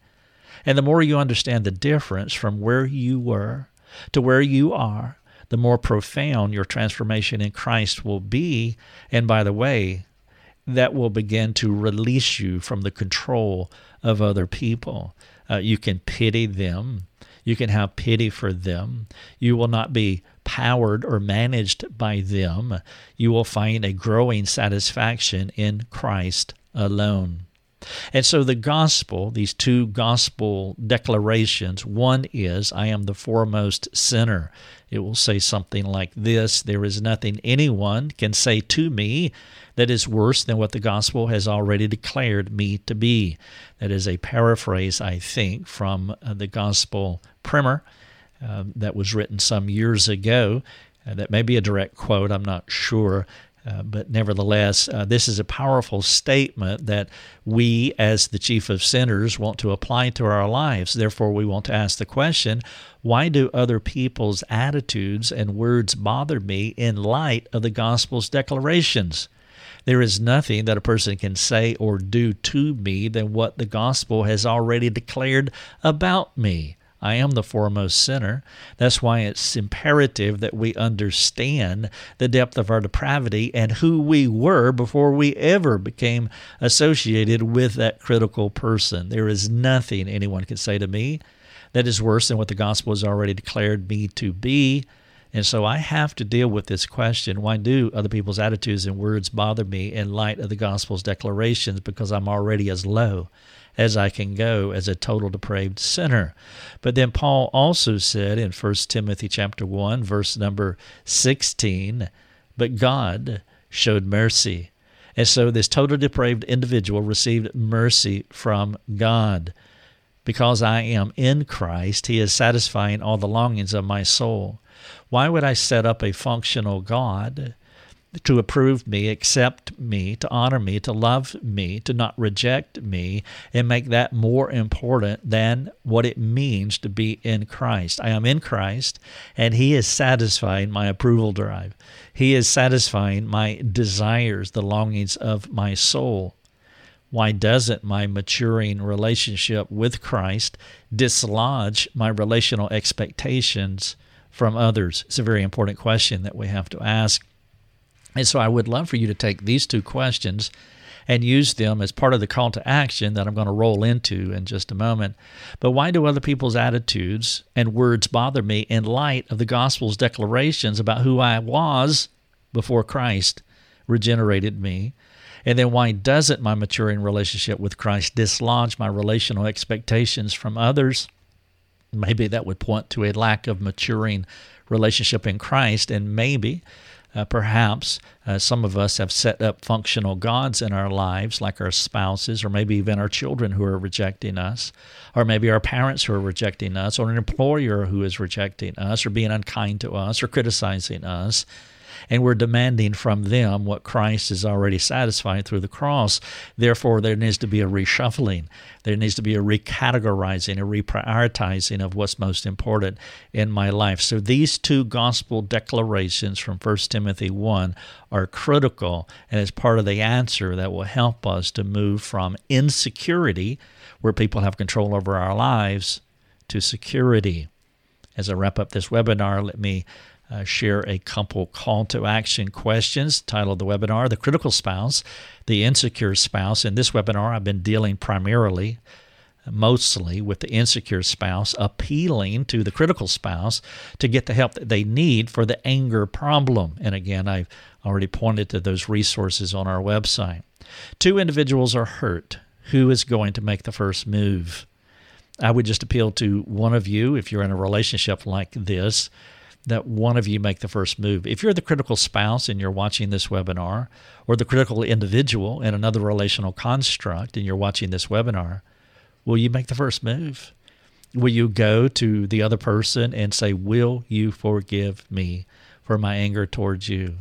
And the more you understand the difference from where you were to where you are, the more profound your transformation in Christ will be. And by the way, that will begin to release you from the control of other people. Uh, you can pity them. You can have pity for them. You will not be powered or managed by them. You will find a growing satisfaction in Christ alone. And so the gospel, these two gospel declarations, one is, I am the foremost sinner. It will say something like this, there is nothing anyone can say to me that is worse than what the gospel has already declared me to be. That is a paraphrase, I think, from the gospel primer uh, that was written some years ago. Uh, that may be a direct quote, I'm not sure. Uh, but nevertheless, uh, this is a powerful statement that we, as the chief of sinners, want to apply to our lives. Therefore, we want to ask the question, why do other people's attitudes and words bother me in light of the gospel's declarations? There is nothing that a person can say or do to me than what the gospel has already declared about me. I am the foremost sinner. That's why it's imperative that we understand the depth of our depravity and who we were before we ever became associated with that critical person. There is nothing anyone can say to me that is worse than what the gospel has already declared me to be. And so I have to deal with this question, why do other people's attitudes and words bother me in light of the gospel's declarations? Because I'm already as low as I can go as a total depraved sinner. But then Paul also said in First Timothy chapter one, verse number sixteen, but God showed mercy. And so this total depraved individual received mercy from God. Because I am in Christ, he is satisfying all the longings of my soul. Why would I set up a functional God to approve me, accept me, to honor me, to love me, to not reject me, and make that more important than what it means to be in Christ? I am in Christ, and he is satisfying my approval drive. He is satisfying my desires, the longings of my soul. Why doesn't my maturing relationship with Christ dislodge my relational expectations from others? It's a very important question that we have to ask. And so I would love for you to take these two questions and use them as part of the call to action that I'm going to roll into in just a moment. But why do other people's attitudes and words bother me in light of the gospel's declarations about who I was before Christ regenerated me? And then why doesn't my maturing relationship with Christ dislodge my relational expectations from others? Maybe that would point to a lack of maturing relationship in Christ, and maybe Uh, perhaps uh, some of us have set up functional gods in our lives, like our spouses, or maybe even our children who are rejecting us, or maybe our parents who are rejecting us, or an employer who is rejecting us, or being unkind to us, or criticizing us. And we're demanding from them what Christ is already satisfying through the cross. Therefore, there needs to be a reshuffling. There needs to be a recategorizing, a reprioritizing of what's most important in my life. So these two gospel declarations from First Timothy one are critical, and it's part of the answer that will help us to move from insecurity, where people have control over our lives, to security. As I wrap up this webinar, let me Uh, share a couple call to action questions. Title of the webinar, The Critical Spouse, The Insecure Spouse. In this webinar, I've been dealing primarily mostly with the insecure spouse appealing to the critical spouse to get the help that they need for the anger problem. And again, I've already pointed to those resources on our website. Two individuals are hurt. Who is going to make the first move? I would just appeal to one of you, if you're in a relationship like this, that one of you make the first move. If you're the critical spouse and you're watching this webinar, or the critical individual in another relational construct and you're watching this webinar, will you make the first move? Will you go to the other person and say, will you forgive me for my anger towards you?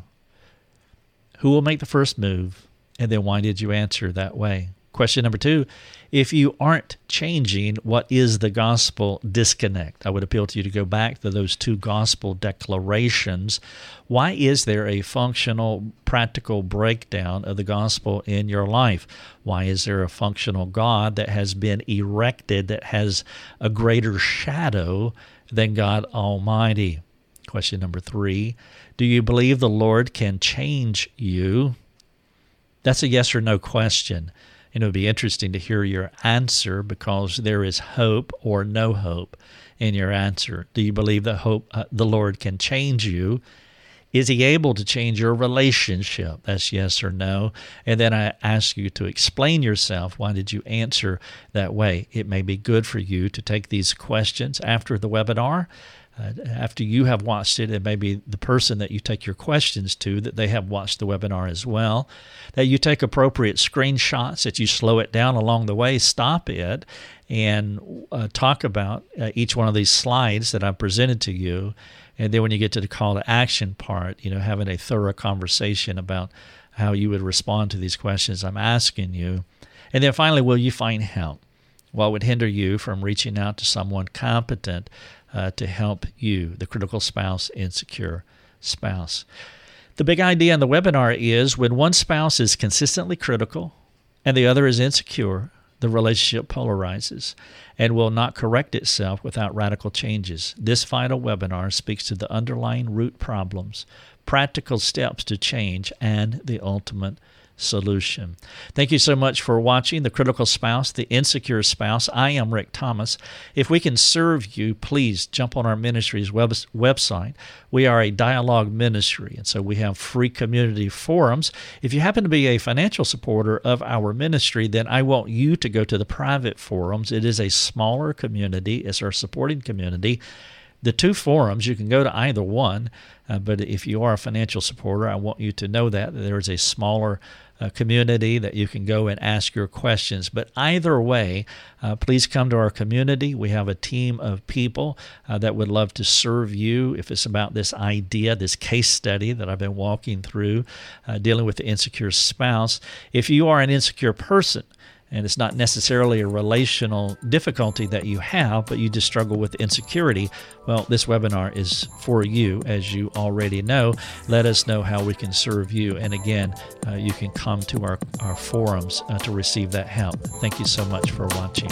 Who will make the first move? And then why did you answer that way? Question number two, if you aren't changing, what is the gospel disconnect? I would appeal to you to go back to those two gospel declarations. Why is there a functional, practical breakdown of the gospel in your life? Why is there a functional God that has been erected that has a greater shadow than God Almighty? Question number three, do you believe the Lord can change you? That's a yes or no question. And it would be interesting to hear your answer, because there is hope or no hope in your answer. Do you believe that hope uh, the Lord can change you? Is he able to change your relationship? That's yes or no. And then I ask you to explain yourself. Why did you answer that way? It may be good for you to take these questions after the webinar. Uh, after you have watched it, it may be the person that you take your questions to, that they have watched the webinar as well, that you take appropriate screenshots, that you slow it down along the way, stop it, and uh, talk about uh, each one of these slides that I've presented to you. And then when you get to the call to action part, you know, having a thorough conversation about how you would respond to these questions I'm asking you. And then finally, will you find help? What would hinder you from reaching out to someone competent Uh, to help you, the critical spouse, insecure spouse? The big idea in the webinar is when one spouse is consistently critical and the other is insecure, the relationship polarizes and will not correct itself without radical changes. This final webinar speaks to the underlying root problems, practical steps to change, and the ultimate solution. Thank you so much for watching The Critical Spouse, The Insecure Spouse. I am Rick Thomas. If we can serve you, please jump on our ministry's web- website. We are a dialogue ministry, and so we have free community forums. If you happen to be a financial supporter of our ministry, then I want you to go to the private forums. It is a smaller community. It's our supporting community. The two forums, you can go to either one, uh, but if you are a financial supporter, I want you to know that there is a smaller uh, community that you can go and ask your questions. But either way, uh, please come to our community. We have a team of people uh, that would love to serve you if it's about this idea, this case study that I've been walking through, uh, dealing with the insecure spouse. If you are an insecure person, and it's not necessarily a relational difficulty that you have, but you just struggle with insecurity, well, this webinar is for you, as you already know. Let us know how we can serve you. And again, uh, you can come to our, our forums uh, to receive that help. Thank you so much for watching.